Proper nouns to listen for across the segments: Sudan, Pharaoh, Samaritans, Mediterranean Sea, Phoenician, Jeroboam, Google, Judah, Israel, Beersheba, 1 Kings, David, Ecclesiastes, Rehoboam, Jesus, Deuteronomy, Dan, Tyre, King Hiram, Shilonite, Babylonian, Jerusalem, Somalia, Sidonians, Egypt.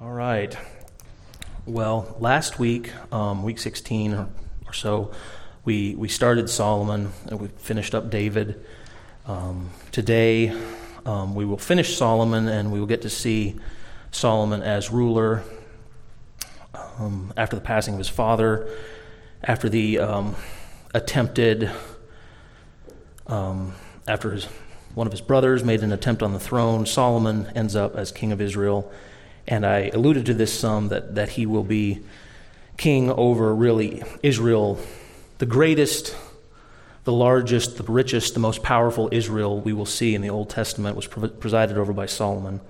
All right. Well, last week, week 16 or so, we started Solomon and we finished up David. Today, we will finish Solomon and we will get to see Solomon as ruler after the passing of his father, after the one of his brothers made an attempt on the throne. Solomon ends up as king of Israel. And I alluded to this some, that he will be king over, really, Israel, the greatest, the largest, the richest, the most powerful Israel we will see in the Old Testament was presided over by Solomon.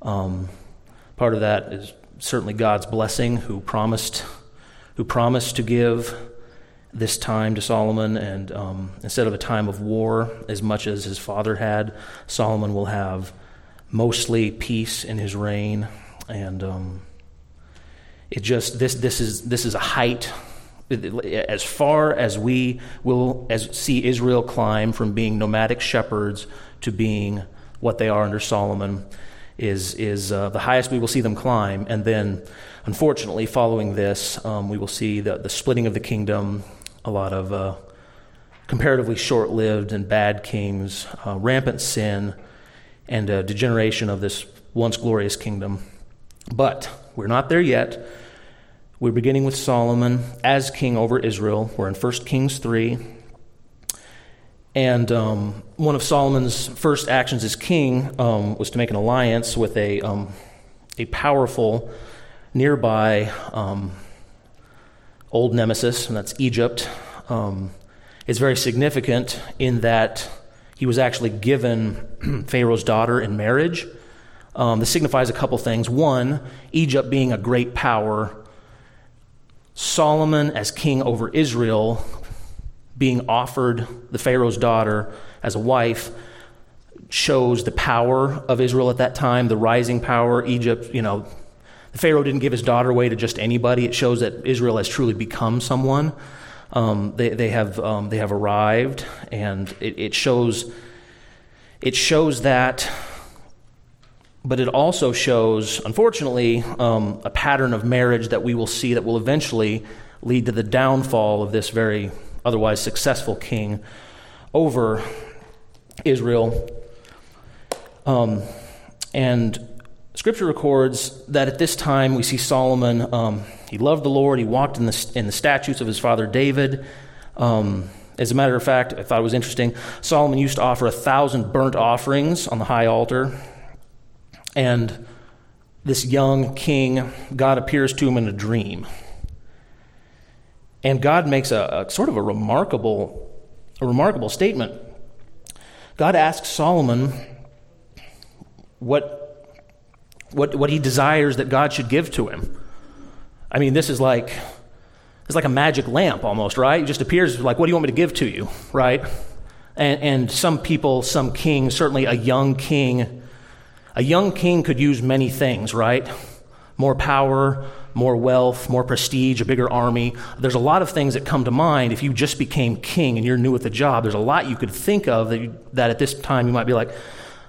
Part of that is certainly God's blessing, who promised to give this time to Solomon, and instead of a time of war, as much as his father had, Solomon will have mostly peace in his reign, and it just this is a height as far as we will see Israel climb from being nomadic shepherds to being what they are under Solomon is the highest we will see them climb, and then unfortunately following this we will see the splitting of the kingdom, a lot of comparatively short-lived and bad kings, rampant sin, and a degeneration of this once glorious kingdom. But we're not there yet. We're beginning with Solomon as king over Israel. We're in 1 Kings 3. And one of Solomon's first actions as king was to make an alliance with a powerful nearby old nemesis, and that's Egypt. It's very significant in that he was actually given Pharaoh's daughter in marriage. This signifies a couple things. One, Egypt being a great power, Solomon as king over Israel being offered the Pharaoh's daughter as a wife shows the power of Israel at that time, the rising power. Egypt, the Pharaoh didn't give his daughter away to just anybody. It shows that Israel has truly become someone. They have arrived, and it shows that, but it also shows, unfortunately, a pattern of marriage that we will see that will eventually lead to the downfall of this very otherwise successful king over Israel. And Scripture records that at this time we see Solomon. He loved the Lord. He walked in the statutes of his father David. As a matter of fact, I thought it was interesting, Solomon used to offer 1,000 burnt offerings on the high altar. And this young king, God appears to him in a dream. And God makes a sort of a remarkable statement. God asks Solomon what he desires that God should give to him. I mean, this is like a magic lamp almost, right? It just appears like, what do you want me to give to you, right? And some people, some kings, certainly a young king could use many things, right? More power, more wealth, more prestige, a bigger army. There's a lot of things that come to mind if you just became king and you're new at the job. There's a lot you could think of that at this time you might be like,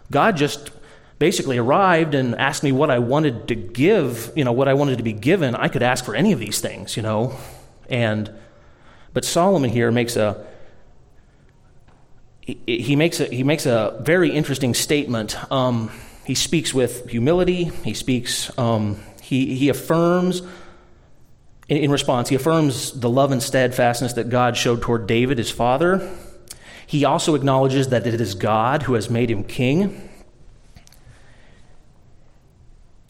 God just basically arrived and asked me what I wanted to give, what I wanted to be given. I could ask for any of these things, But Solomon here makes a very interesting statement. He speaks with humility. He speaks. He affirms. In response, he affirms the love and steadfastness that God showed toward David, his father. He also acknowledges that it is God who has made him king.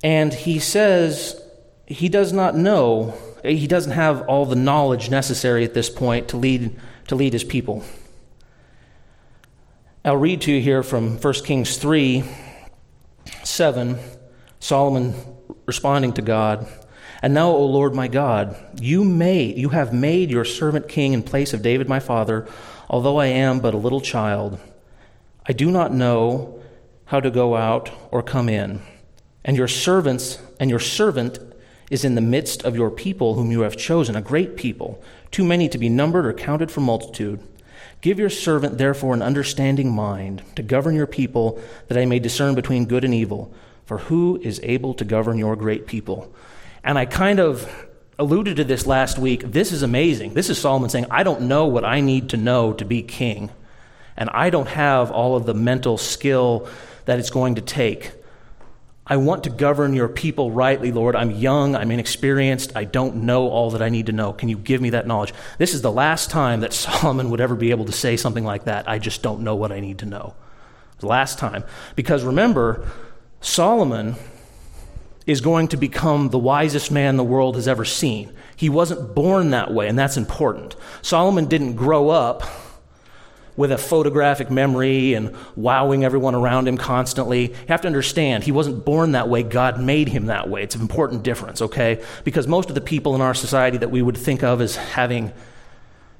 And he says he does not know, he doesn't have all the knowledge necessary at this point to lead his people. I'll read to you here from 1 Kings 3:7, Solomon responding to God, "And now, O Lord my God, you have made your servant king in place of David my father, although I am but a little child. I do not know how to go out or come in. And your servant is in the midst of your people whom you have chosen, a great people, too many to be numbered or counted for multitude. Give your servant, therefore, an understanding mind to govern your people, that I may discern between good and evil. For who is able to govern your great people? And I kind of alluded to this last week. This is amazing. This is Solomon saying, I don't know what I need to know to be king. And I don't have all of the mental skill that it's going to take. I want to govern your people rightly, Lord. I'm young, I'm inexperienced, I don't know all that I need to know. Can you give me that knowledge? This is the last time that Solomon would ever be able to say something like that. I just don't know what I need to know. The last time. Because remember, Solomon is going to become the wisest man the world has ever seen. He wasn't born that way, and that's important. Solomon didn't grow up with a photographic memory and wowing everyone around him constantly. You have to understand, he wasn't born that way. God made him that way. It's an important difference, okay? Because most of the people in our society that we would think of as having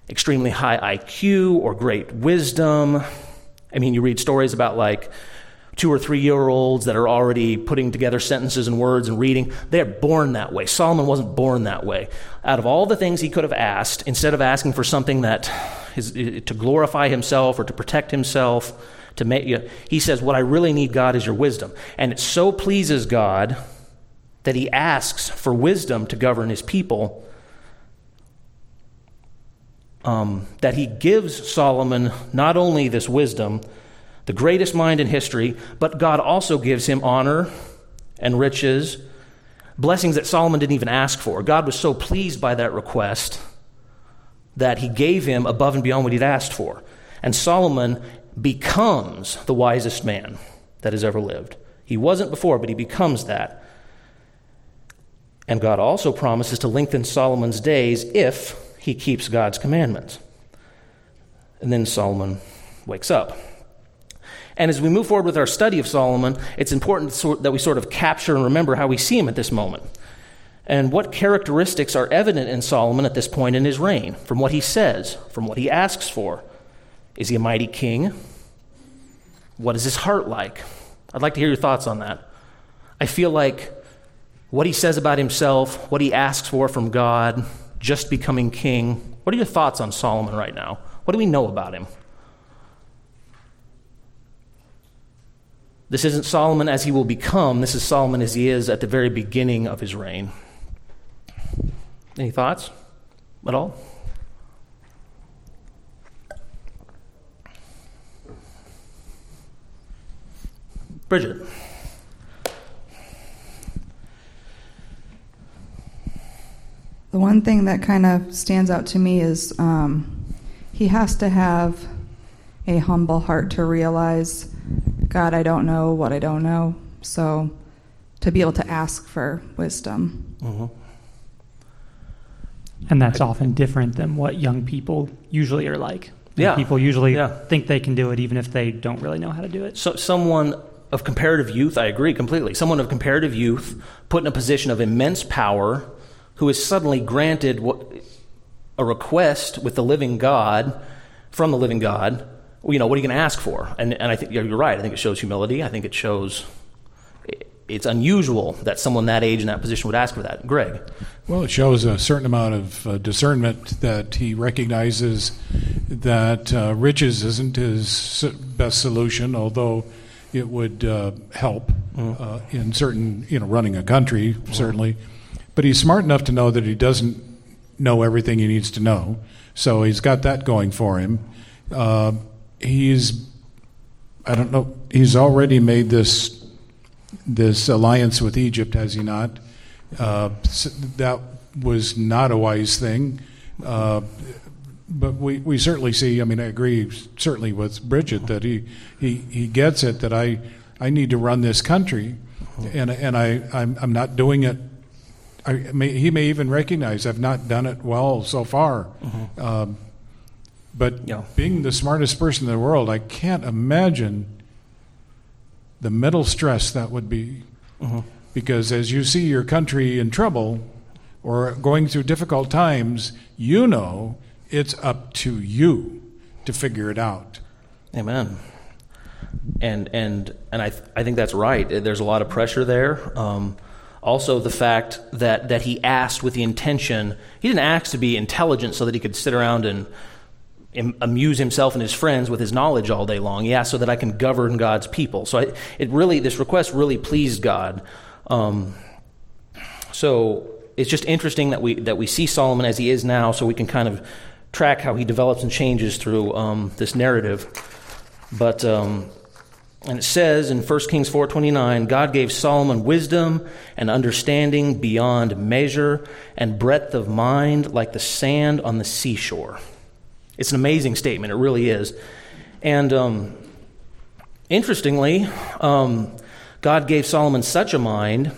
extremely high IQ or great wisdom, I mean, you read stories about like 2 or 3 year olds that are already putting together sentences and words and reading. They're born that way. Solomon wasn't born that way. Out of all the things he could have asked, instead of asking for something that is to glorify himself or to protect himself, to make, you know, he says, what I really need, God, is your wisdom. And it so pleases God that he asks for wisdom to govern his people, that he gives Solomon not only this wisdom, the greatest mind in history, but God also gives him honor and riches, blessings that Solomon didn't even ask for. God was so pleased by that request that he gave him above and beyond what he'd asked for. And Solomon becomes the wisest man that has ever lived. He wasn't before, but he becomes that. And God also promises to lengthen Solomon's days if he keeps God's commandments. And then Solomon wakes up. And as we move forward with our study of Solomon, it's important that we sort of capture and remember how we see him at this moment. And what characteristics are evident in Solomon at this point in his reign, from what he says, from what he asks for. Is he a mighty king? What is his heart like? I'd like to hear your thoughts on that. I feel like what he says about himself, what he asks for from God, just becoming king. What are your thoughts on Solomon right now? What do we know about him? This isn't Solomon as he will become. This is Solomon as he is at the very beginning of his reign. Any thoughts at all? Bridget. The one thing that kind of stands out to me is he has to have a humble heart to realize, God, I don't know what I don't know. So to be able to ask for wisdom. Mm-hmm. And that's often different than what young people usually are like. Yeah. People usually think they can do it even if they don't really know how to do it. So someone of comparative youth, I agree completely. Someone of comparative youth put in a position of immense power who is suddenly granted a request with the living God, from the living God. You know, what are you going to ask for? And I think you're right. I think it shows humility. I think it shows it's unusual that someone that age in that position would ask for that. Greg? Well, it shows a certain amount of discernment that he recognizes that riches isn't his best solution, although it would help in certain, running a country, certainly. But he's smart enough to know that he doesn't know everything he needs to know. So he's got that going for him. He's already made this alliance with Egypt, has he not? That was not a wise thing. But we certainly see, I agree certainly with Bridget that he gets it, that I need to run this country, and I'm not doing it. He may even recognize I've not done it well so far. Mm-hmm. But being the smartest person in the world, I can't imagine the mental stress that would be. Uh-huh. Because as you see your country in trouble or going through difficult times, it's up to you to figure it out. Amen. And I think that's right. There's a lot of pressure there. Also, the fact that he asked with the intention, he didn't ask to be intelligent so that he could sit around and amuse himself and his friends with his knowledge all day long. He asked so that I can govern God's people. So this request really pleased God. So it's just interesting that we see Solomon as he is now, so we can kind of track how he develops and changes through this narrative. But and it says in 1 Kings 4:29, God gave Solomon wisdom and understanding beyond measure and breadth of mind like the sand on the seashore. It's an amazing statement. It really is. And interestingly, God gave Solomon such a mind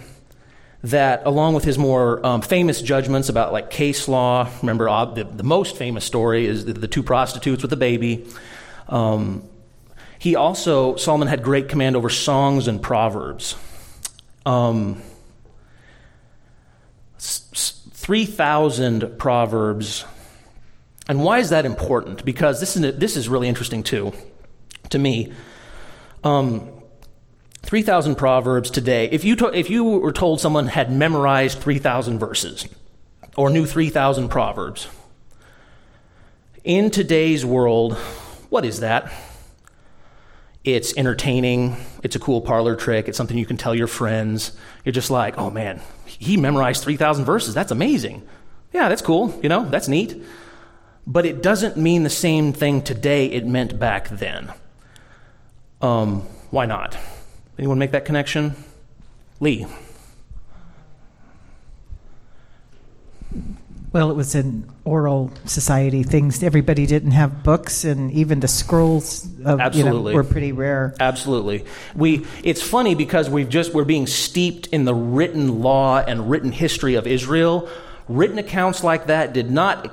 that, along with his more famous judgments about like case law, remember the most famous story is the two prostitutes with the baby. Solomon had great command over songs and proverbs. 3,000 proverbs. And why is that important? Because this is really interesting too, to me. 3,000 proverbs today. If you were told someone had memorized 3,000 verses or knew 3,000 proverbs, in today's world, what is that? It's entertaining. It's a cool parlor trick. It's something you can tell your friends. You're just like, oh man, he memorized 3,000 verses. That's amazing. Yeah, that's cool. You know, that's neat. But it doesn't mean the same thing today it meant back then. Why not? Anyone make that connection? Lee. Well, it was an oral society. Everybody didn't have books, and even the scrolls were pretty rare. Absolutely. It's funny because we're being steeped in the written law and written history of Israel. Written accounts like that did not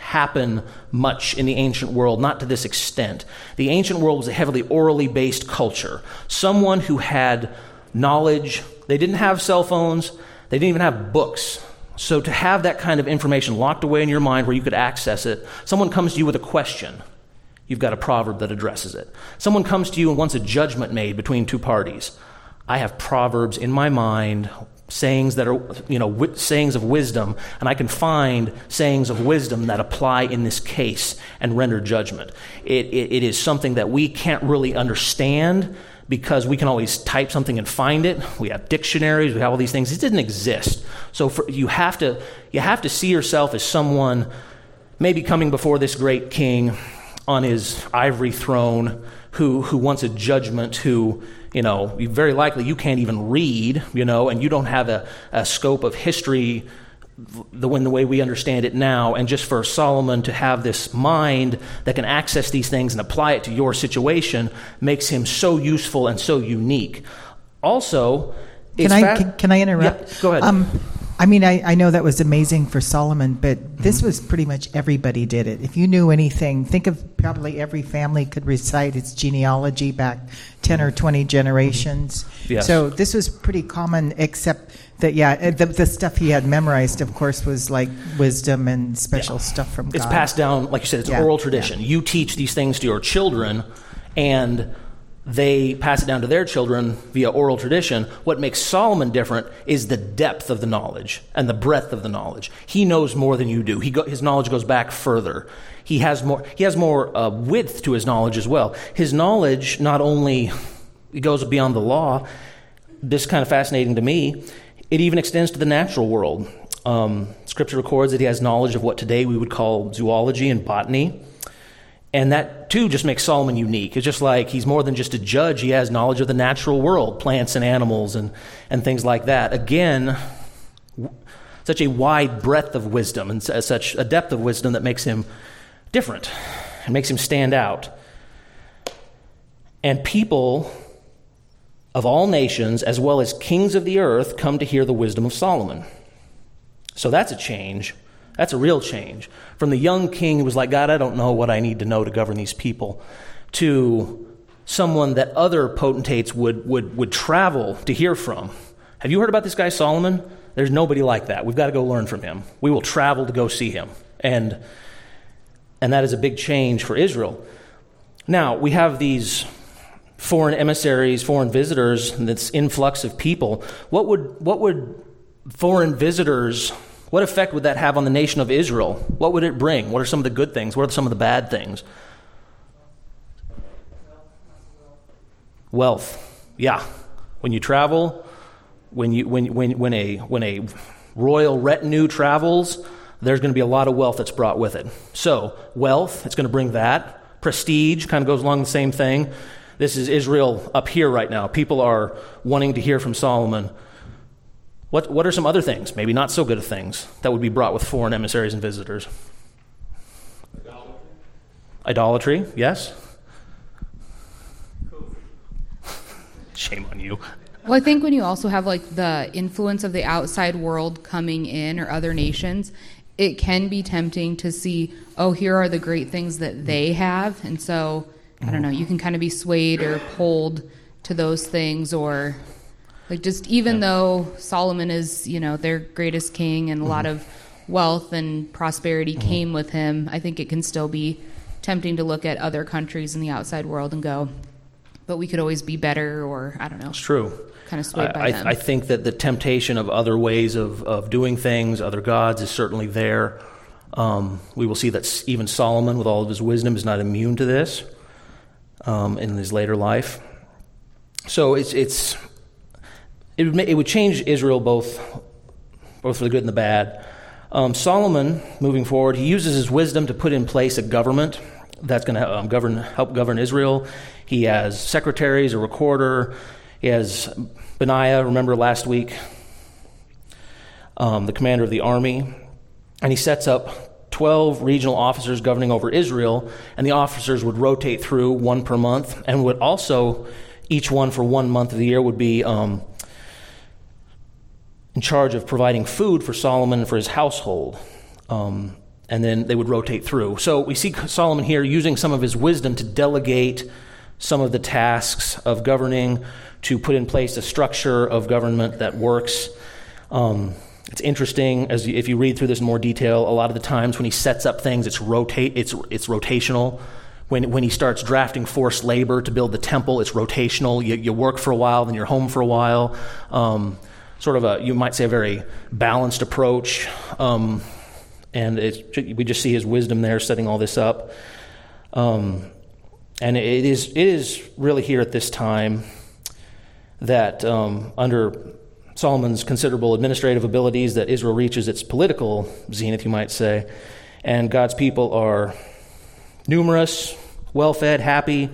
happen much in the ancient world, not to this extent. The ancient world was a heavily orally based culture. Someone who had knowledge, they didn't have cell phones, they didn't even have books. So to have that kind of information locked away in your mind where you could access it, someone comes to you with a question, you've got a proverb that addresses it. Someone comes to you and wants a judgment made between two parties. I have proverbs in my mind, sayings that are, sayings of wisdom, and I can find sayings of wisdom that apply in this case and render judgment. It is something that we can't really understand because we can always type something and find it. We have dictionaries, we have all these things. It didn't exist. So you have to see yourself as someone maybe coming before this great king on his ivory throne who wants a judgment, who, very likely you can't even read, and you don't have a scope of history the way we understand it now. And just for Solomon to have this mind that can access these things and apply it to your situation makes him so useful and so unique. Also, can I interrupt? Yeah, go ahead. I know that was amazing for Solomon, but this was pretty much everybody did it. If you knew anything, think of probably every family could recite its genealogy back 10 or 20 generations. Yes. So this was pretty common, except that, the stuff he had memorized, of course, was like wisdom and special stuff from God. It's passed down, like you said, it's oral tradition. Yeah. You teach these things to your children, and they pass it down to their children via oral tradition. What makes Solomon different is the depth of the knowledge and the breadth of the knowledge. He knows more than you do. His knowledge goes back further. He has more width to his knowledge as well. His knowledge not only goes beyond the law. This is kind of fascinating to me. It even extends to the natural world. Scripture records that he has knowledge of what today we would call zoology and botany. And that, too, just makes Solomon unique. It's just like he's more than just a judge. He has knowledge of the natural world, plants and animals and things like that. Again, such a wide breadth of wisdom and such a depth of wisdom that makes him different and makes him stand out. And people of all nations, as well as kings of the earth, come to hear the wisdom of Solomon. So that's a change. That's a real change. From the young king who was like, God, I don't know what I need to know to govern these people, to someone that other potentates would travel to hear from. Have you heard about this guy Solomon? There's nobody like that. We've got to go learn from him. We will travel to go see him. And that is a big change for Israel. Now, we have these foreign emissaries, foreign visitors, and this influx of people. What would foreign visitors What effect would that have on the nation of Israel? What would it bring? What are some of the good things? What are some of the bad things? Wealth. Yeah. When you travel, when a royal retinue travels, there's going to be a lot of wealth that's brought with it. So, wealth, it's going to bring that. Prestige kind of goes along the same thing. This is Israel up here right now. People are wanting to hear from Solomon. What are some other things, maybe not so good of things, that would be brought with foreign emissaries and visitors? Idolatry, yes. Shame on you. Well, I think when you also have like the influence of the outside world coming in or other nations, it can be tempting to see, oh, here are the great things that they have. And so, I don't know, you can kind of be swayed or pulled to those things, or like just even though Solomon is, you know, their greatest king and a lot of wealth and prosperity came with him, I think it can still be tempting to look at other countries in the outside world and go, but we could always be better, or I don't know. It's true. Kind of swayed by them. I think that the temptation of other ways of doing things, other gods, is certainly there. We will see that even Solomon, with all of his wisdom, is not immune to this in his later life. So it would change Israel both for the good and the bad. Solomon, moving forward, he uses his wisdom to put in place a government that's going to help govern Israel. He has secretaries, a recorder. He has Benaiah, remember last week, the commander of the army. And he sets up 12 regional officers governing over Israel, and the officers would rotate through, one per month, and would also, each one for 1 month of the year, would be in charge of providing food for Solomon and for his household. And then they would rotate through. So we see Solomon here using some of his wisdom to delegate some of the tasks of governing, to put in place a structure of government that works. It's interesting, if you read through this in more detail, a lot of the times when he sets up things, it's rotational. When he starts drafting forced labor to build the temple, it's rotational. You work for a while, then you're home for a while. Sort of you might say, a very balanced approach. We just see his wisdom there setting all this up. And it is really here at this time that under Solomon's considerable administrative abilities that Israel reaches its political zenith, you might say, and God's people are numerous, well-fed, happy.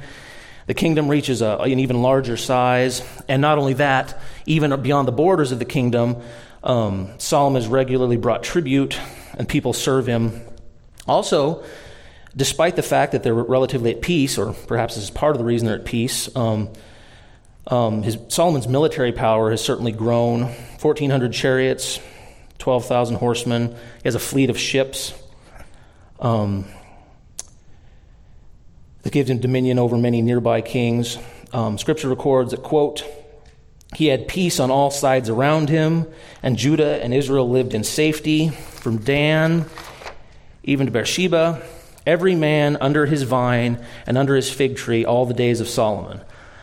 The kingdom reaches an even larger size, and not only that, even beyond the borders of the kingdom, Solomon is regularly brought tribute, and people serve him. Also, despite the fact that they're relatively at peace, or perhaps this is part of the reason they're at peace, Solomon's military power has certainly grown. 1,400 chariots, 12,000 horsemen. He has a fleet of ships. That gives him dominion over many nearby kings. Scripture records that, quote, "He had peace on all sides around him, and Judah and Israel lived in safety from Dan even to Beersheba, every man under his vine and under his fig tree all the days of Solomon."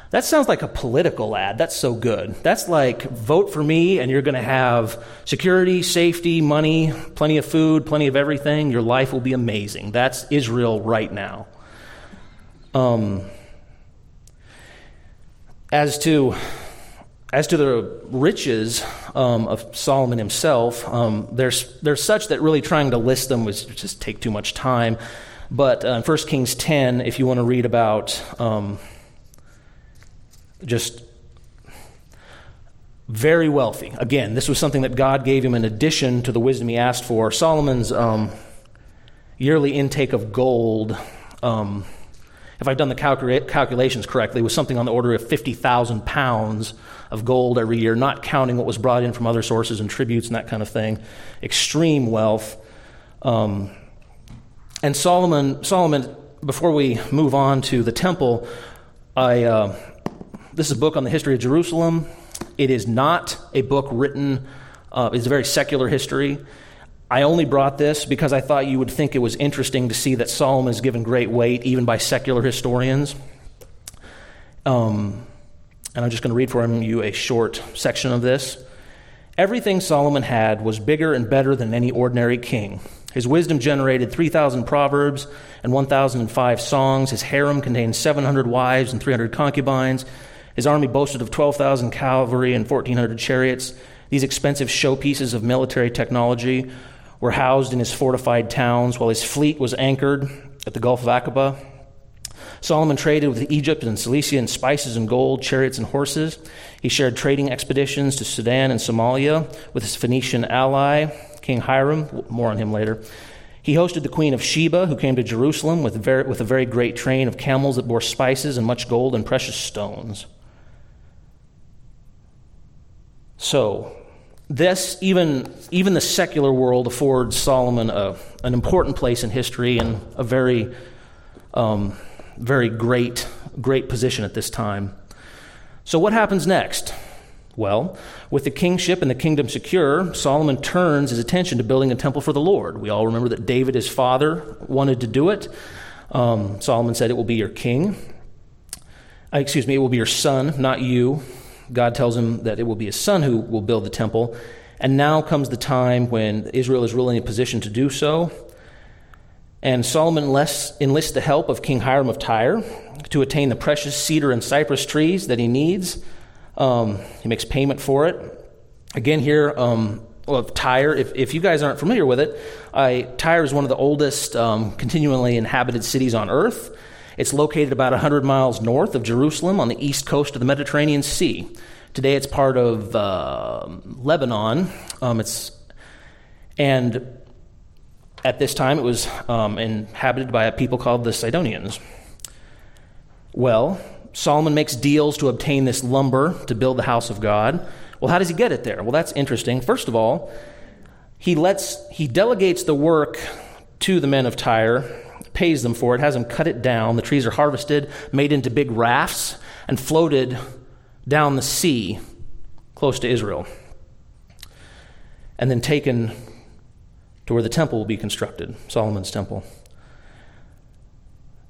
That sounds like a political ad. That's so good. That's like, vote for me and you're going to have security, safety, money, plenty of food, plenty of everything. Your life will be amazing. That's Israel right now. As to the riches of Solomon himself, there's such that really trying to list them would just take too much time. But in 1 Kings 10, if you want to read about just very wealthy. Again, this was something that God gave him in addition to the wisdom he asked for. Solomon's yearly intake of gold, if I've done the calculations correctly, was something on the order of 50,000 pounds of gold every year, not counting what was brought in from other sources and tributes and that kind of thing. Extreme wealth. And Solomon, before we move on to the temple, this is a book on the history of Jerusalem. It is not a book written, it's a very secular history. I only brought this because I thought you would think it was interesting to see that Solomon is given great weight even by secular historians. And I'm just going to read for you a short section of this. Everything Solomon had was bigger and better than any ordinary king. His wisdom generated 3,000 proverbs and 1,005 songs. His harem contained 700 wives and 300 concubines. His army boasted of 12,000 cavalry and 1,400 chariots. These expensive showpieces of military technology were housed in his fortified towns, while his fleet was anchored at the Gulf of Aqaba. Solomon traded with Egypt and Cilicia in spices and gold, chariots and horses. He shared trading expeditions to Sudan and Somalia with his Phoenician ally, King Hiram. More on him later. He hosted the Queen of Sheba, who came to Jerusalem with a very great train of camels that bore spices and much gold and precious stones. So, this, even the secular world, affords Solomon an important place in history and a very... very great position at this time. So what happens next? Well, with the kingship and the kingdom secure, Solomon turns his attention to building a temple for the Lord. We all remember that David, his father, wanted to do it. Solomon said, it will be your king. It will be your son, not you. God tells him that it will be his son who will build the temple. And now comes the time when Israel is really in a position to do so. And Solomon enlists the help of King Hiram of Tyre to attain the precious cedar and cypress trees that he needs. He makes payment for it. Again here, of Tyre, if you guys aren't familiar with it, Tyre is one of the oldest continually inhabited cities on earth. It's located about 100 miles north of Jerusalem on the east coast of the Mediterranean Sea. Today it's part of Lebanon. At this time, it was inhabited by a people called the Sidonians. Well, Solomon makes deals to obtain this lumber to build the house of God. Well, how does he get it there? Well, that's interesting. First of all, he delegates the work to the men of Tyre, pays them for it, has them cut it down. The trees are harvested, made into big rafts, and floated down the sea close to Israel, and then taken to where the temple will be constructed, Solomon's temple.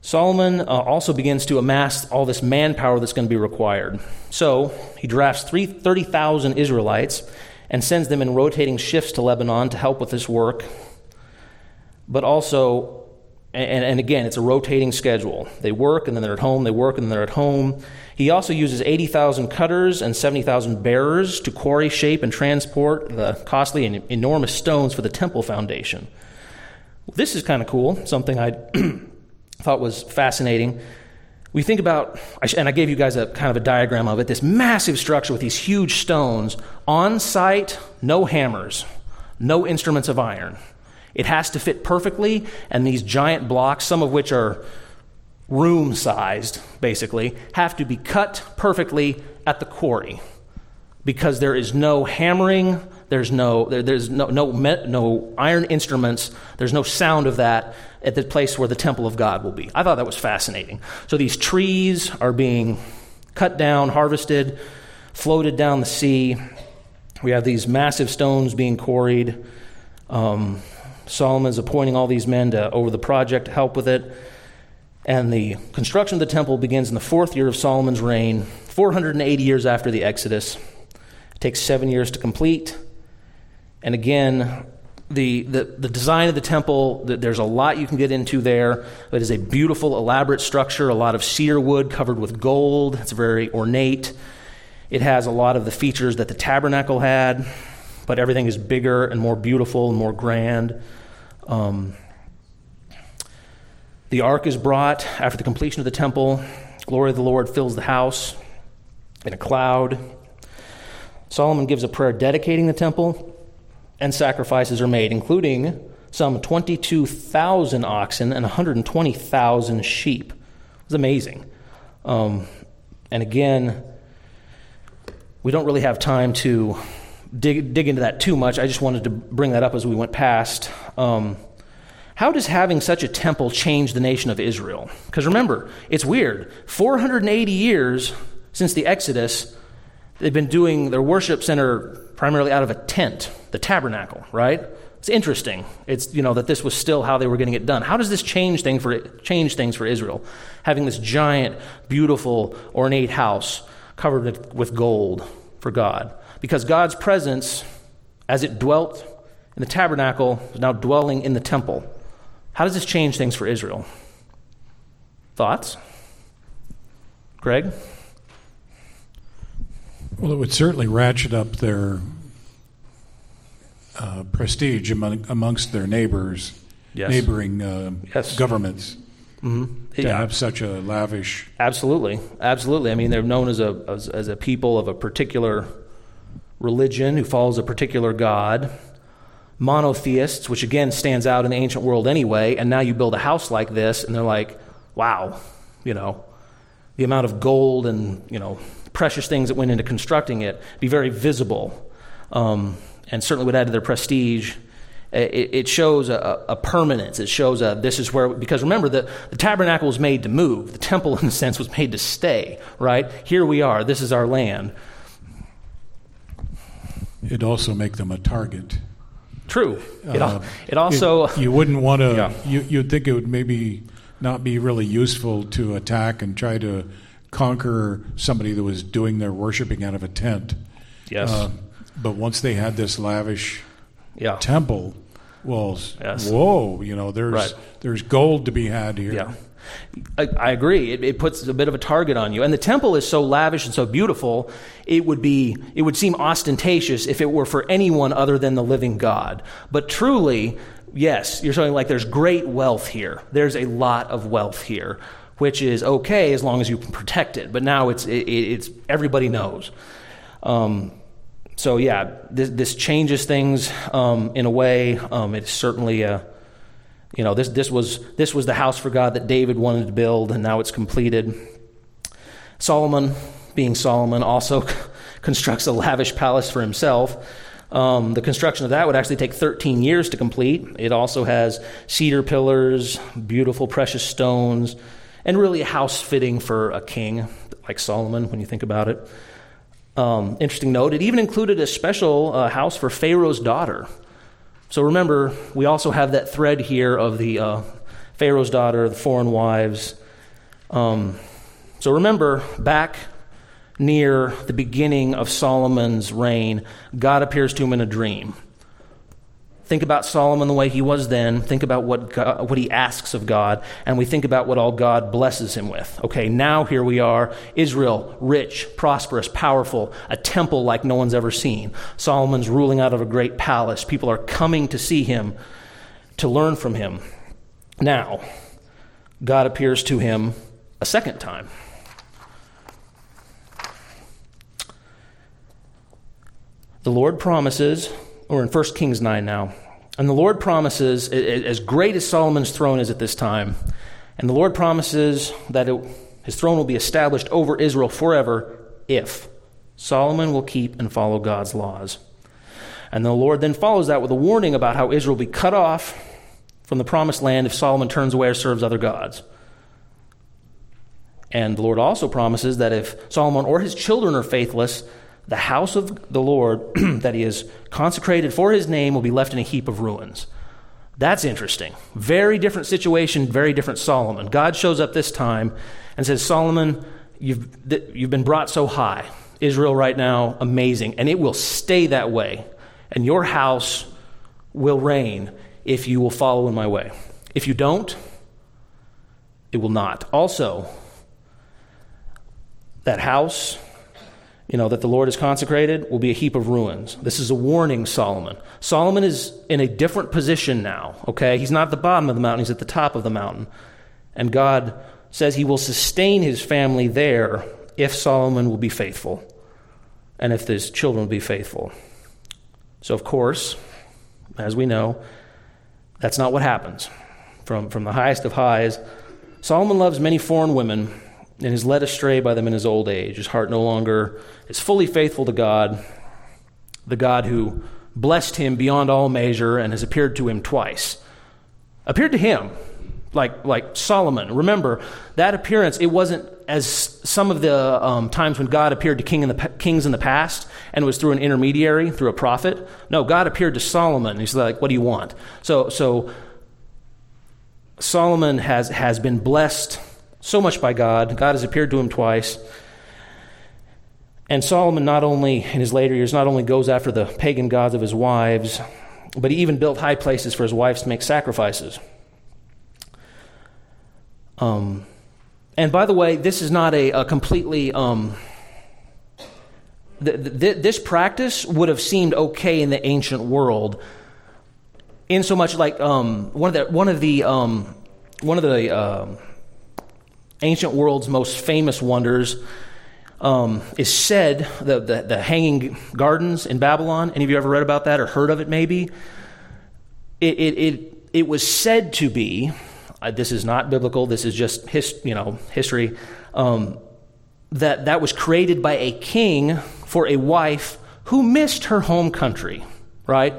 Solomon also begins to amass all this manpower that's going to be required. So he drafts 30,000 Israelites and sends them in rotating shifts to Lebanon to help with this work. But also, and again, it's a rotating schedule. They work, and then they're at home. They work, and then they're at home. He also uses 80,000 cutters and 70,000 bearers to quarry, shape, and transport the costly and enormous stones for the temple foundation. This is kind of cool, something I thought was fascinating. We think about, and I gave you guys a kind of a diagram of it, this massive structure with these huge stones. On site, no hammers, no instruments of iron. It has to fit perfectly, and these giant blocks, some of which are room-sized, basically, have to be cut perfectly at the quarry, because there is no hammering, there's no iron instruments, there's no sound of that at the place where the temple of God will be. I thought that was fascinating. So these trees are being cut down, harvested, floated down the sea. We have these massive stones being quarried. Solomon's appointing all these men over the project to help with it. And the construction of the temple begins in the fourth year of Solomon's reign, 480 years after the Exodus. It takes 7 years to complete. And again, the design of the temple, there's a lot you can get into there. It is a beautiful, elaborate structure, a lot of cedar wood covered with gold. It's very ornate. It has a lot of the features that the tabernacle had, but everything is bigger and more beautiful and more grand. The ark is brought after the completion of the temple. Glory of the Lord fills the house in a cloud. Solomon gives a prayer dedicating the temple, and sacrifices are made, including some 22,000 oxen and 120,000 sheep. It was amazing. And again, we don't really have time to dig into that too much. I just wanted to bring that up as we went past. How does having such a temple change the nation of Israel? Because remember, it's weird. 480 years since the Exodus, they've been doing their worship center primarily out of a tent, the tabernacle, right? It's interesting. It's, that this was still how they were getting it done. How does this change things for Israel? Having this giant, beautiful, ornate house covered with gold for God. Because God's presence as it dwelt in the tabernacle, is now dwelling in the temple. How does this change things for Israel? Thoughts? Greg? Well, it would certainly ratchet up their prestige amongst their neighbors, yes. Neighboring yes. governments. Mm-hmm. To have such a lavish... Absolutely. I mean, they're known as a people of a particular religion who follows a particular god. Monotheists, which again stands out in the ancient world anyway, and now you build a house like this, and they're like, wow, the amount of gold and, precious things that went into constructing it, be very visible, and certainly would add to their prestige. It shows a permanence. It shows this is where, because remember, the tabernacle was made to move. The temple, in a sense, was made to stay, right? Here we are. This is our land. It'd also make them a target. True. You wouldn't want to, yeah. You'd think it would maybe not be really useful to attack and try to conquer somebody that was doing their worshiping out of a tent. Yes. But once they had this lavish temple, well, yes. Whoa, there's right. There's gold to be had here. Yeah. I agree. It puts a bit of a target on you. And the temple is so lavish and so beautiful, it would seem ostentatious if it were for anyone other than the living God. But truly, yes, you're showing like there's great wealth here. There's a lot of wealth here, which is okay as long as you can protect it. But now it's everybody knows. So yeah, this changes things in a way. It's certainly a... This was the house for God that David wanted to build, and now it's completed. Solomon, being Solomon, also constructs a lavish palace for himself. The construction of that would actually take 13 years to complete. It also has cedar pillars, beautiful precious stones, and really a house fitting for a king like Solomon when you think about it. Interesting note, it even included a special house for Pharaoh's daughter. So remember, we also have that thread here of the Pharaoh's daughter, the foreign wives. So remember, back near the beginning of Solomon's reign, God appears to him in a dream. Think about Solomon the way he was then. Think about what he asks of God, and we think about what all God blesses him with. Okay, now here we are, Israel, rich, prosperous, powerful, a temple like no one's ever seen. Solomon's ruling out of a great palace. People are coming to see him, to learn from him. Now, God appears to him a second time. The Lord promises... We're in 1 Kings 9 now. And the Lord promises, as great as Solomon's throne is at this time, and the Lord promises that his throne will be established over Israel forever if Solomon will keep and follow God's laws. And the Lord then follows that with a warning about how Israel will be cut off from the promised land if Solomon turns away or serves other gods. And the Lord also promises that if Solomon or his children are faithless, the house of the Lord that he has consecrated for his name will be left in a heap of ruins. That's interesting. Very different situation, very different Solomon. God shows up this time and says, Solomon, you've been brought so high. Israel right now, amazing. And it will stay that way. And your house will reign if you will follow in my way. If you don't, it will not. Also, that house... that the Lord has consecrated, will be a heap of ruins. This is a warning, Solomon. Solomon is in a different position now, okay? He's not at the bottom of the mountain, he's at the top of the mountain. And God says he will sustain his family there if Solomon will be faithful and if his children will be faithful. So, of course, as we know, that's not what happens. From the highest of highs, Solomon loves many foreign women, and is led astray by them in his old age. His heart no longer is fully faithful to God, the God who blessed him beyond all measure and has appeared to him twice. Appeared to him, like Solomon. Remember, that appearance, it wasn't as some of the times when God appeared to kings in the past, and it was through an intermediary, through a prophet. No, God appeared to Solomon. He's like, what do you want? So Solomon has been blessed so much by God. God has appeared to him twice. And Solomon not only, in his later years, not only goes after the pagan gods of his wives, but he even built high places for his wives to make sacrifices. And by the way, this is not a completely... This practice would have seemed okay in the ancient world, in so much like one of the ancient world's most famous wonders is said the hanging gardens in Babylon. Any of you ever read about that or heard of it? Maybe it was said to be. This is not biblical. This is just history. That was created by a king for a wife who missed her home country, right?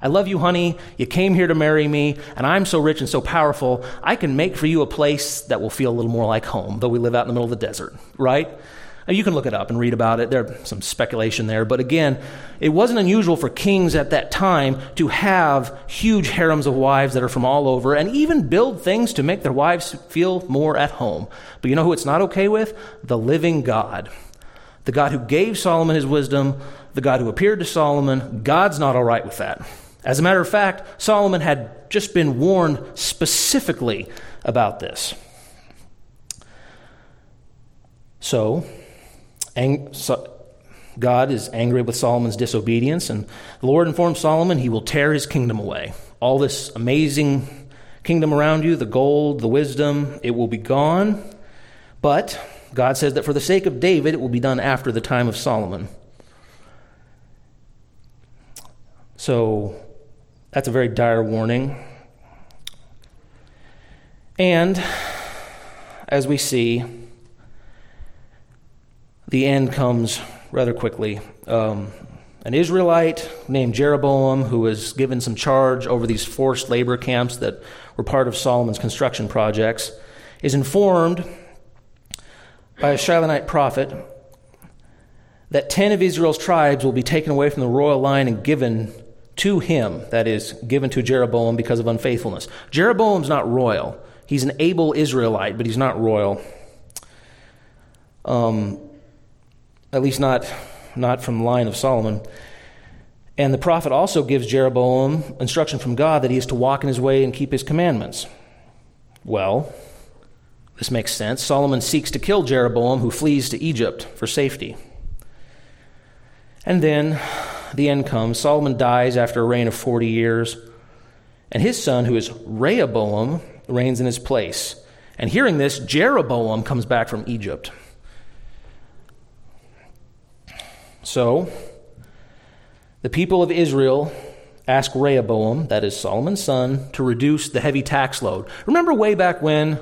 I love you, honey. You came here to marry me, and I'm so rich and so powerful, I can make for you a place that will feel a little more like home, though we live out in the middle of the desert, right? Now, you can look it up and read about it. There's some speculation there. But again, it wasn't unusual for kings at that time to have huge harems of wives that are from all over and even build things to make their wives feel more at home. But you know who it's not okay with? The living God. The God who gave Solomon his wisdom, the God who appeared to Solomon. God's not all right with that. As a matter of fact, Solomon had just been warned specifically about this. So God is angry with Solomon's disobedience, and the Lord informs Solomon he will tear his kingdom away. All this amazing kingdom around you, the gold, the wisdom, it will be gone. But God says that for the sake of David, it will be done after the time of Solomon. So that's a very dire warning. And as we see, the end comes rather quickly. An Israelite named Jeroboam, who was given some charge over these forced labor camps that were part of Solomon's construction projects, is informed by a Shilonite prophet that 10 of Israel's tribes will be taken away from the royal line and given to him, that is, given to Jeroboam because of unfaithfulness. Jeroboam's not royal. He's an able Israelite, but he's not royal. At least not from the line of Solomon. And the prophet also gives Jeroboam instruction from God that he is to walk in his way and keep his commandments. Well, this makes sense. Solomon seeks to kill Jeroboam, who flees to Egypt for safety. And then the end comes. Solomon dies after a reign of 40 years, and his son, who is Rehoboam, reigns in his place. And hearing this, Jeroboam comes back from Egypt. So, the people of Israel ask Rehoboam, that is Solomon's son, to reduce the heavy tax load. Remember way back when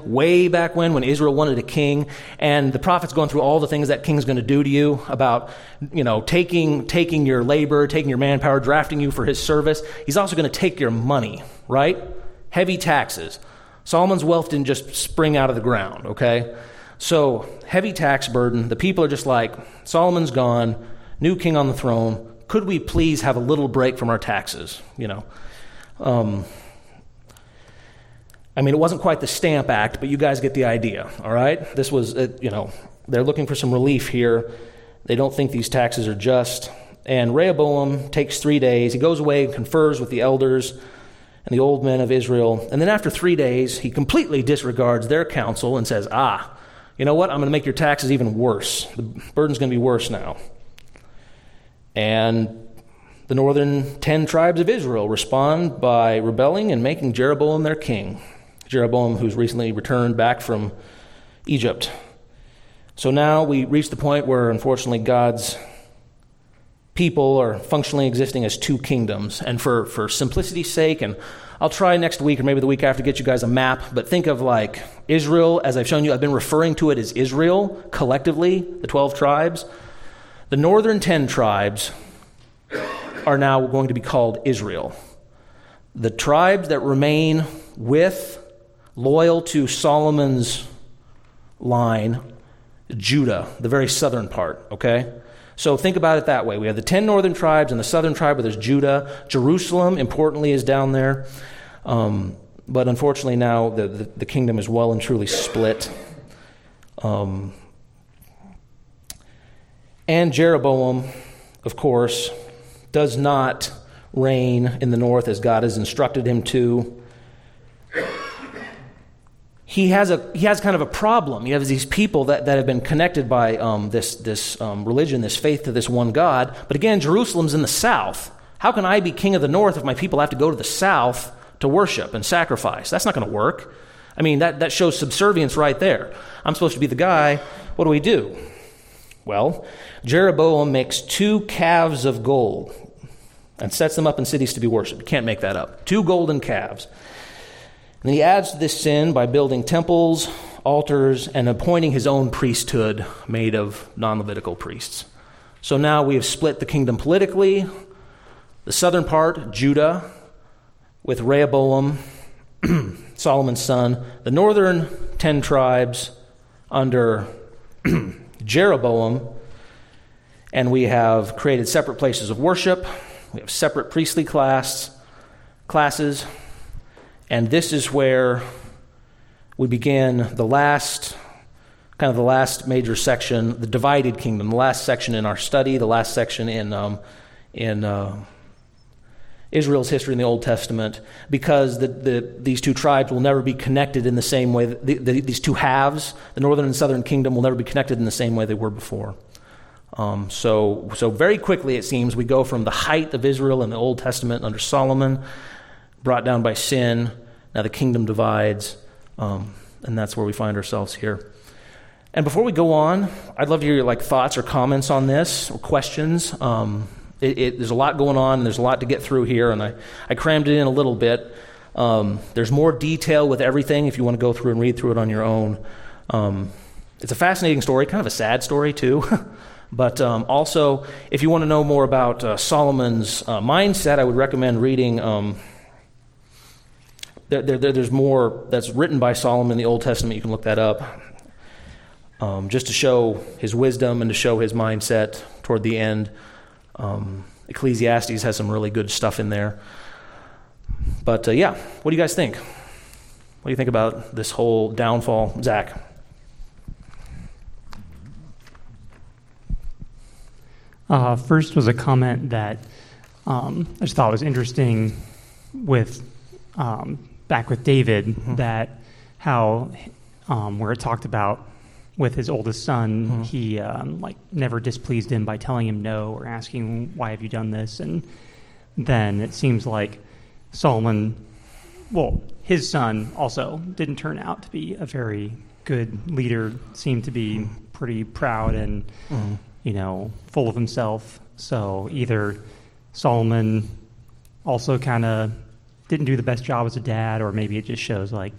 Israel wanted a king, and the prophet's going through all the things that king's going to do to you about, taking your labor, taking your manpower, drafting you for his service. He's also going to take your money, right? Heavy taxes. Solomon's wealth didn't just spring out of the ground, okay? So, heavy tax burden. The people are just like, Solomon's gone. New king on the throne. Could we please have a little break from our taxes? It wasn't quite the Stamp Act, but you guys get the idea, all right? This was, they're looking for some relief here. They don't think these taxes are just. And Rehoboam takes 3 days. He goes away and confers with the elders and the old men of Israel. And then after 3 days, he completely disregards their counsel and says, you know what? I'm going to make your taxes even worse. The burden's going to be worse now. And the northern 10 tribes of Israel respond by rebelling and making Jeroboam their king. Jeroboam, who's recently returned back from Egypt. So now we reach the point where, unfortunately, God's people are functionally existing as two kingdoms. And for simplicity's sake, and I'll try next week or maybe the week after to get you guys a map, but think of like Israel, as I've shown you, I've been referring to it as Israel collectively, the 12 tribes. The northern 10 tribes are now going to be called Israel. The tribes that remain loyal to Solomon's line, Judah, the very southern part, okay? So think about it that way. We have the 10 northern tribes and the southern tribe, where there's Judah. Jerusalem, importantly, is down there. But unfortunately now the kingdom is well and truly split. And Jeroboam, of course, does not reign in the north as God has instructed him to. He has kind of a problem. You have these people that have been connected by this religion, this faith to this one God. But again, Jerusalem's in the south. How can I be king of the north if my people have to go to the south to worship and sacrifice? That's not going to work. I mean, that shows subservience right there. I'm supposed to be the guy. What do we do? Well, Jeroboam makes 2 calves of gold and sets them up in cities to be worshipped. You can't make that up. 2 golden calves. And he adds to this sin by building temples, altars, and appointing his own priesthood made of non-Levitical priests. So now we have split the kingdom politically. The southern part, Judah, with Rehoboam, Solomon's son. The northern 10 tribes under Jeroboam. And we have created separate places of worship. We have separate priestly classes. And this is where we begin the last major section, the divided kingdom, the last section in our study, the last section in Israel's history in the Old Testament, because these 2 tribes will never be connected in the same way. These 2 halves, the northern and southern kingdom, will never be connected in the same way they were before. So very quickly, it seems, we go from the height of Israel in the Old Testament under Solomon, brought down by sin. Now the kingdom divides, and that's where we find ourselves here. And before we go on, I'd love to hear your thoughts or comments on this, or questions. There's a lot going on, and there's a lot to get through here, and I crammed it in a little bit. There's more detail with everything if you want to go through and read through it on your own. It's a fascinating story, kind of a sad story too. But also, if you want to know more about Solomon's mindset, I would recommend reading... There's more that's written by Solomon in the Old Testament. You can look that up, just to show his wisdom and to show his mindset toward the end. Ecclesiastes has some really good stuff in there. But yeah, what do you guys think? What do you think about this whole downfall? Zach? First was a comment that I just thought was interesting with... back with David, mm-hmm. that how where it talked about with his oldest son, mm-hmm. he never displeased him by telling him no or asking, why have you done this? And then it seems like Solomon, his son also didn't turn out to be a very good leader, seemed to be mm-hmm. pretty proud and mm-hmm. Full of himself. So either Solomon also kind of didn't do the best job as a dad, or maybe it just shows a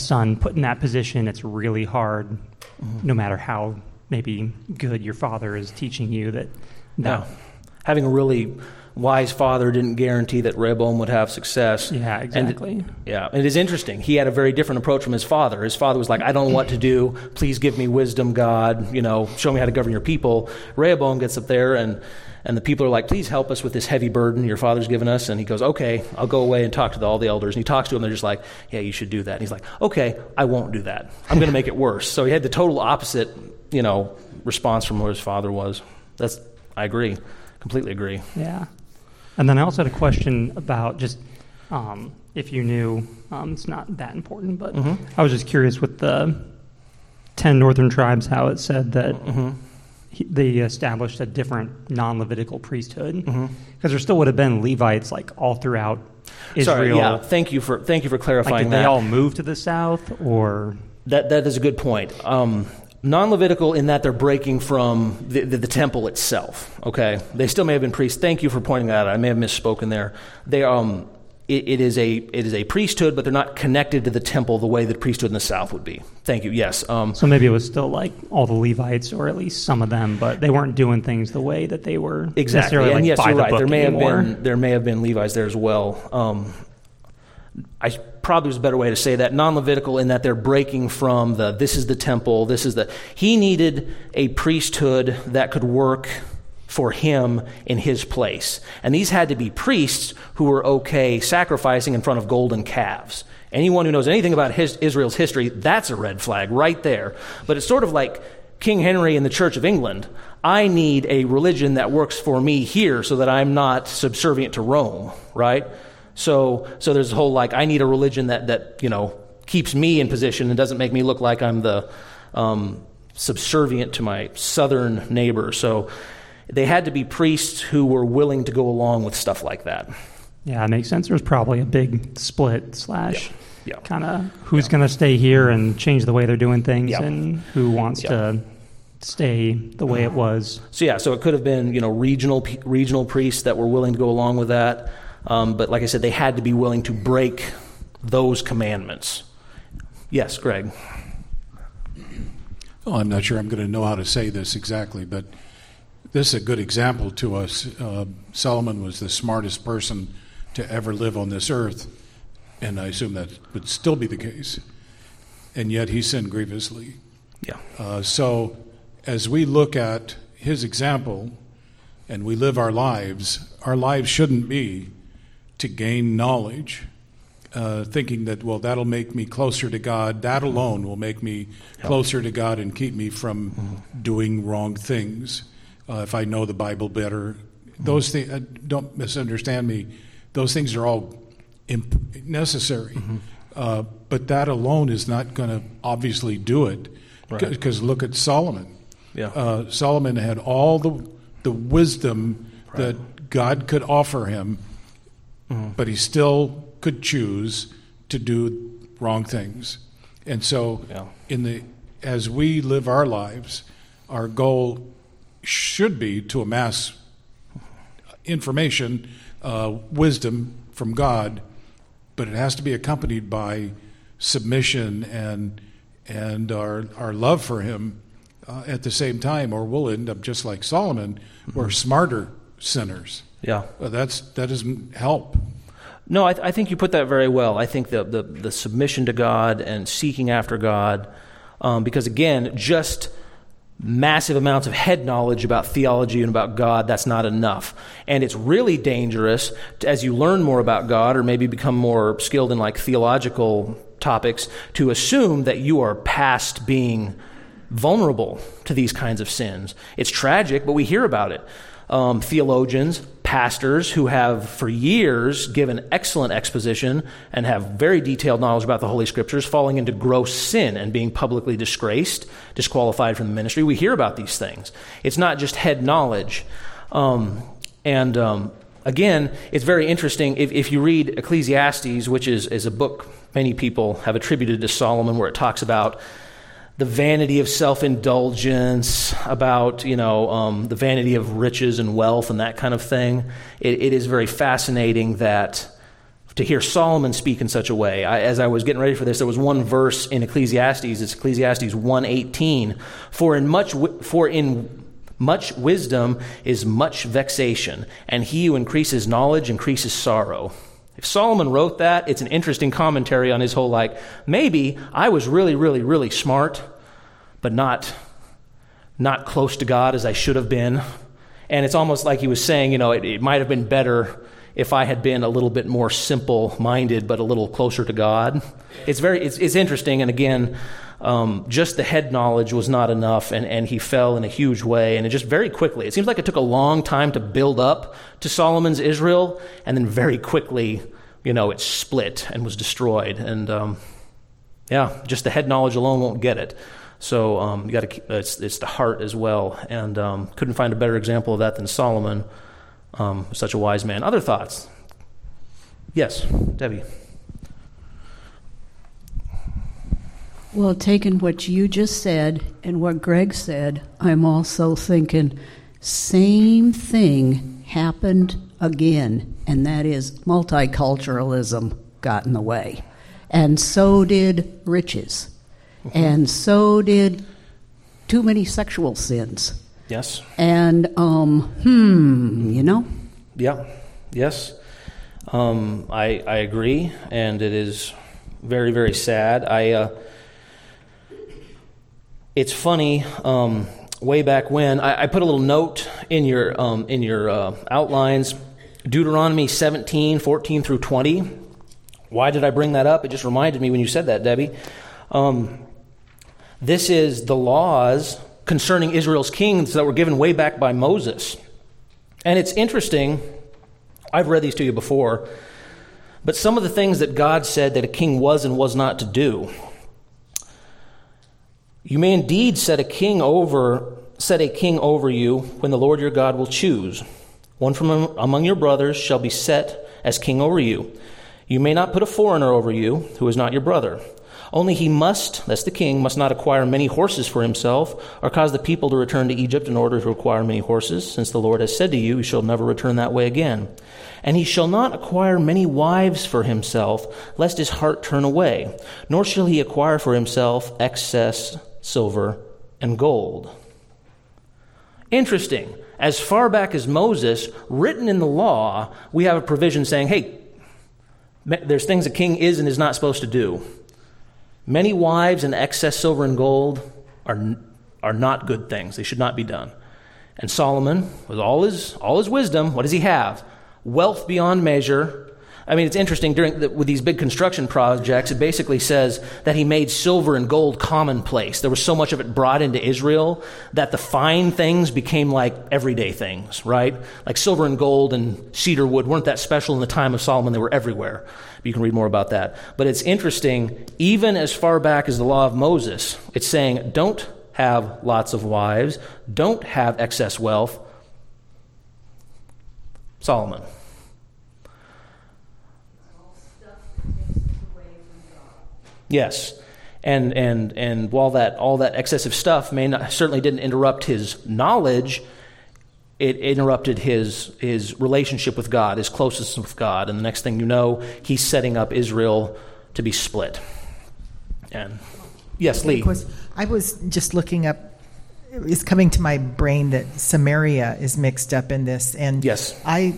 son put in that position, it's really hard, mm-hmm. no matter how maybe good your father is teaching you that. No. Yeah. Having a really wise father didn't guarantee that Rehoboam would have success. Yeah, exactly. And it is interesting. He had a very different approach from his father. His father was like, I don't know what to do. Please give me wisdom, God. Show me how to govern your people. Rehoboam gets up there and the people are like, please help us with this heavy burden your father's given us. And he goes, okay, I'll go away and talk to all the elders. And he talks to them. They're just like, yeah, you should do that. And he's like, okay, I won't do that. I'm going to make it worse. So he had the total opposite, response from where his father was. I agree. Completely agree. Yeah. And then I also had a question about just if you knew, it's not that important, but mm-hmm. I was just curious with the 10 northern tribes, how it said that mm-hmm. They established a different non-Levitical priesthood, because mm-hmm. there still would have been Levites all throughout Israel. Sorry, yeah. Thank you for clarifying that. Did they all move to the south, or that is a good point. Non-Levitical in that they're breaking from the temple itself. Okay, they still may have been priests. Thank you for pointing that out. I may have misspoken there. They it is a priesthood, but they're not connected to the temple the way the priesthood in the south would be. Thank you. Yes. So maybe it was still all the Levites, or at least some of them, but they weren't doing things the way that they were exactly. Necessarily. And yes, by you're the right. There may have been Levites there as well. I probably was a better way to say that, non-Levitical in that they're breaking from this is the temple, he needed a priesthood that could work for him in his place. And these had to be priests who were okay sacrificing in front of golden calves. Anyone who knows anything about Israel's history, that's a red flag right there. But it's sort of like King Henry and the Church of England, I need a religion that works for me here so that I'm not subservient to Rome, right? So there's a whole, like, I need a religion that you know, keeps me in position and doesn't make me look like I'm the subservient to my southern neighbor. So they had to be priests who were willing to go along with stuff like that. Yeah, it makes sense. There's probably a big split slash kind of who's going to stay here and change the way they're doing things and who wants to stay the way it was. So yeah, so it could have been, you know, regional priests that were willing to go along with that. But like I said, they had to be willing to break those commandments. Yes, Greg. Oh, I'm not sure I'm going to know how to say this exactly, but this is a good example to us. Solomon was the smartest person to ever live on this earth, and I assume that would still be the case. And yet he sinned grievously. Yeah. So as we look at his example and we live our lives shouldn't be to gain knowledge, thinking that, well, that'll make me closer to God. That alone will make me closer to God and keep me from doing wrong things. If I know the Bible better, those things, don't misunderstand me, those things are all necessary. But that alone is not going to obviously do it, because look at Solomon. Yeah. Solomon had all the wisdom that God could offer him, but he still could choose to do wrong things. And so as we live our lives, our goal should be to amass information, wisdom from God, but it has to be accompanied by submission and our love for him at the same time, or we'll end up just like Solomon. We're smarter sinners. Yeah, that doesn't help. No, I think you put that very well. I think the submission to God and seeking after God, because again, just massive amounts of head knowledge about theology and about God, that's not enough. And it's really dangerous as you learn more about God or maybe become more skilled in like theological topics to assume that you are past being vulnerable to these kinds of sins. It's tragic, but we hear about it. Theologians, pastors who have for years given excellent exposition and have very detailed knowledge about the Holy Scriptures falling into gross sin and being publicly disgraced, disqualified from the ministry. We hear about these things. It's not just head knowledge. Again, it's very interesting. If you read Ecclesiastes, which is a book many people have attributed to Solomon, where it talks about the vanity of self-indulgence, about the vanity of riches and wealth and that kind of thing. It is very fascinating that to hear Solomon speak in such a way. As I was getting ready for this, there was one verse in Ecclesiastes. It's Ecclesiastes 1:18. For in much wisdom is much vexation, and he who increases knowledge increases sorrow. If Solomon wrote that, it's an interesting commentary on his whole, like, maybe I was really, really, really smart, but not close to God as I should have been. And it's almost like he was saying, it might have been better if I had been a little bit more simple-minded, but a little closer to God. It's interesting, and again, just the head knowledge was not enough, and he fell in a huge way, and it just very quickly. It seems like it took a long time to build up to Solomon's Israel, and then very quickly, it split and was destroyed. And just the head knowledge alone won't get it. So you got to. It's the heart as well, and couldn't find a better example of that than Solomon, such a wise man. Other thoughts? Yes, Debbie. Well, taking what you just said and what Greg said, I'm also thinking same thing happened again, and that is multiculturalism got in the way. And so did riches. And so did too many sexual sins. Yes. And, Yeah, yes. I agree, and it is very, very sad. It's funny. Way back when, I put a little note in your outlines, Deuteronomy 17:14-20. Why did I bring that up? It just reminded me when you said that, Debbie. This is the laws concerning Israel's kings that were given way back by Moses. And it's interesting, I've read these to you before, but some of the things that God said that a king was and was not to do. You may indeed set a king over you when the Lord your God will choose. One from among your brothers shall be set as king over you. You may not put a foreigner over you who is not your brother. Only he must, that's the king, must not acquire many horses for himself or cause the people to return to Egypt in order to acquire many horses, since the Lord has said to you, you shall never return that way again. And he shall not acquire many wives for himself, lest his heart turn away, nor shall he acquire for himself excess, silver, and gold. Interesting. As far back as Moses, written in the law, we have a provision saying, hey, there's things a king is and is not supposed to do. Many wives and excess silver and gold are not good things. They should not be done. And Solomon, with all his wisdom, what does he have? Wealth beyond measure. I mean, it's interesting, with these big construction projects, it basically says that he made silver and gold commonplace. There was so much of it brought into Israel that the fine things became like everyday things, right? Like silver and gold and cedar wood weren't that special in the time of Solomon. They were everywhere. You can read more about that. But it's interesting, even as far back as the law of Moses, it's saying don't have lots of wives, don't have excess wealth. Solomon. Yes, and while all that excessive stuff certainly didn't interrupt his knowledge, it interrupted his relationship with God, his closeness with God. And the next thing you know, he's setting up Israel to be split. And yes, Lee. Of course, I was just looking up. It's coming to my brain that Samaria is mixed up in this, and yes, I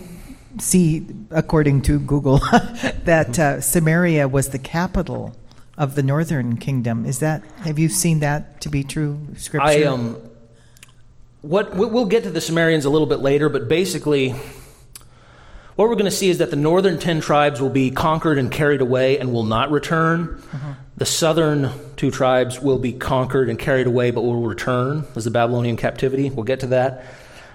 see, according to Google, that Samaria was the capital of the northern kingdom. Have you seen that to be true scripture? We'll get to the Samaritans a little bit later, but basically what we're going to see is that the northern 10 tribes will be conquered and carried away and will not return. Uh-huh. The southern 2 tribes will be conquered and carried away but will return as the Babylonian captivity. We'll get to that.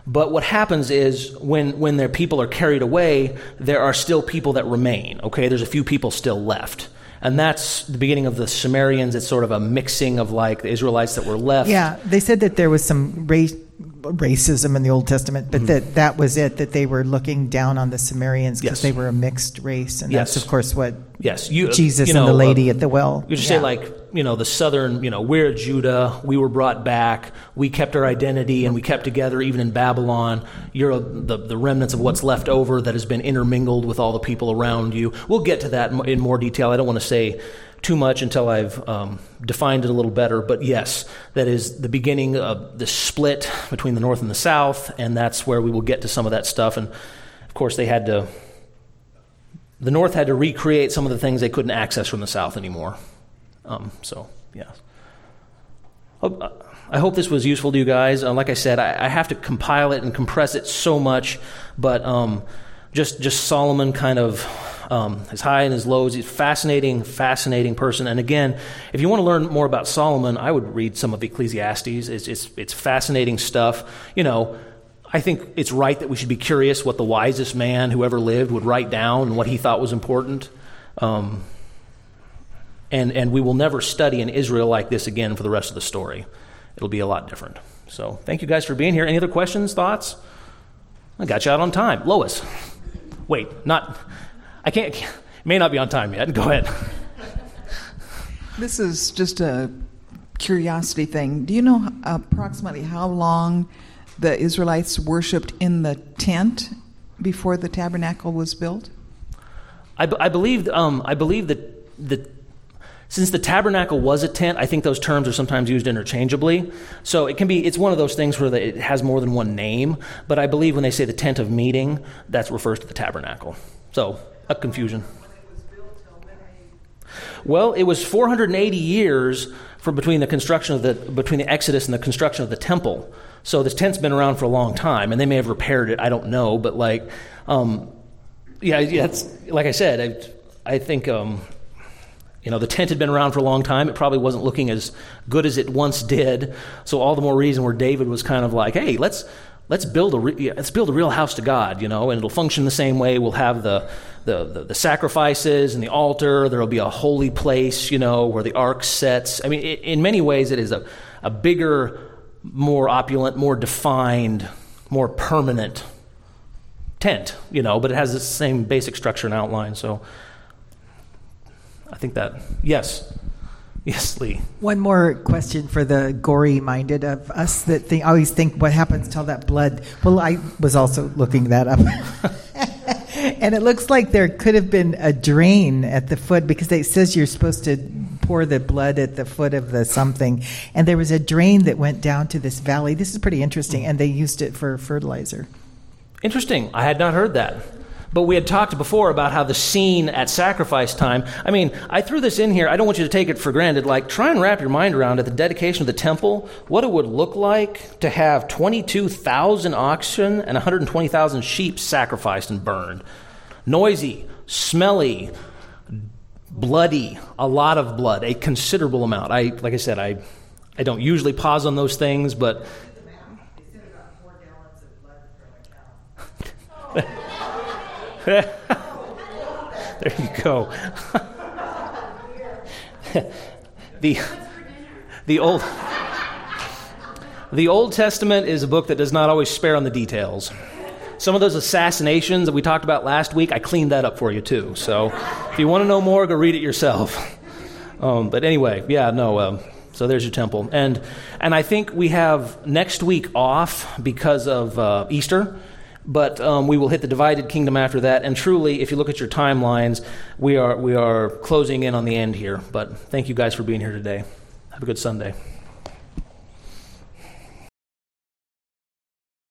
But what happens is when their people are carried away, there are still people that remain, okay? There's a few people still left. And that's the beginning of the Samaritans. It's sort of a mixing of like the Israelites that were left. Yeah, they said that there was some racism in the Old Testament, but that was it, that they were looking down on the Samaritans because they were a mixed race. And that's, of course, what Jesus and the lady at the well. You just say like, the southern, we're Judah, we were brought back, we kept our identity and we kept together even in Babylon. You're the remnants of what's left over that has been intermingled with all the people around you. We'll get to that in more detail. I don't want to say too much until I've defined it a little better, but yes, that is the beginning of the split between the north and the south, and that's where we will get to some of that stuff. And of course, the north had to recreate some of the things they couldn't access from the south anymore. I hope this was useful to you guys. Like I said, I have to compile it and compress it so much, but just Solomon kind of his high and his lows. He's a fascinating person. And again, if you want to learn more about Solomon, I would read some of Ecclesiastes. It's fascinating stuff. I think it's right that we should be curious what the wisest man who ever lived would write down and what he thought was important. And we will never study in Israel like this again for the rest of the story. It'll be a lot different. So thank you guys for being here. Any other questions, thoughts? I got you out on time. Lois. Wait, may not be on time yet. Go ahead. This is just a curiosity thing. Do you know approximately how long the Israelites worshipped in the tent before the tabernacle was built? I believe that since the tabernacle was a tent, I think those terms are sometimes used interchangeably. So it's one of those things where it has more than one name, but I believe when they say the tent of meeting, that refers to the tabernacle. So, a confusion. Well, it was 480 years between the Exodus and the construction of the temple. So this tent's been around for a long time, and they may have repaired it, I don't know, but like I said, I think You know, the tent had been around for a long time. It probably wasn't looking as good as it once did. So all the more reason where David was kind of like, hey, let's build a real house to God, you know, and it'll function the same way. We'll have the sacrifices and the altar. There'll be a holy place, you know, where the ark sets. I mean, in many ways, it is a bigger, more opulent, more defined, more permanent tent, you know, but it has the same basic structure and outline, so... I think that, yes, Lee. One more question for the gory-minded of us that always think, what happens to all that blood? Well, I was also looking that up. And it looks like there could have been a drain at the foot, because it says you're supposed to pour the blood at the foot of the something. And there was a drain that went down to this valley. This is pretty interesting, and they used it for fertilizer. Interesting. I had not heard that. But we had talked before about how the scene at sacrifice time, I mean, I threw this in here. I don't want you to take it for granted. Like, try and wrap your mind around at the dedication of the temple, what it would look like to have 22,000 oxen and 120,000 sheep sacrificed and burned. Noisy, smelly, bloody, a lot of blood, a considerable amount. Like I said, I don't usually pause on those things, but... There you go. The Old Testament is a book that does not always spare on the details. Some of those assassinations that we talked about last week, I cleaned that up for you too. So if you want to know more, go read it yourself. But anyway, yeah, no. So there's your temple, and I think we have next week off because of Easter. But we will hit the divided kingdom after that. And truly, if you look at your timelines, we are closing in on the end here. But thank you guys for being here today. Have a good Sunday.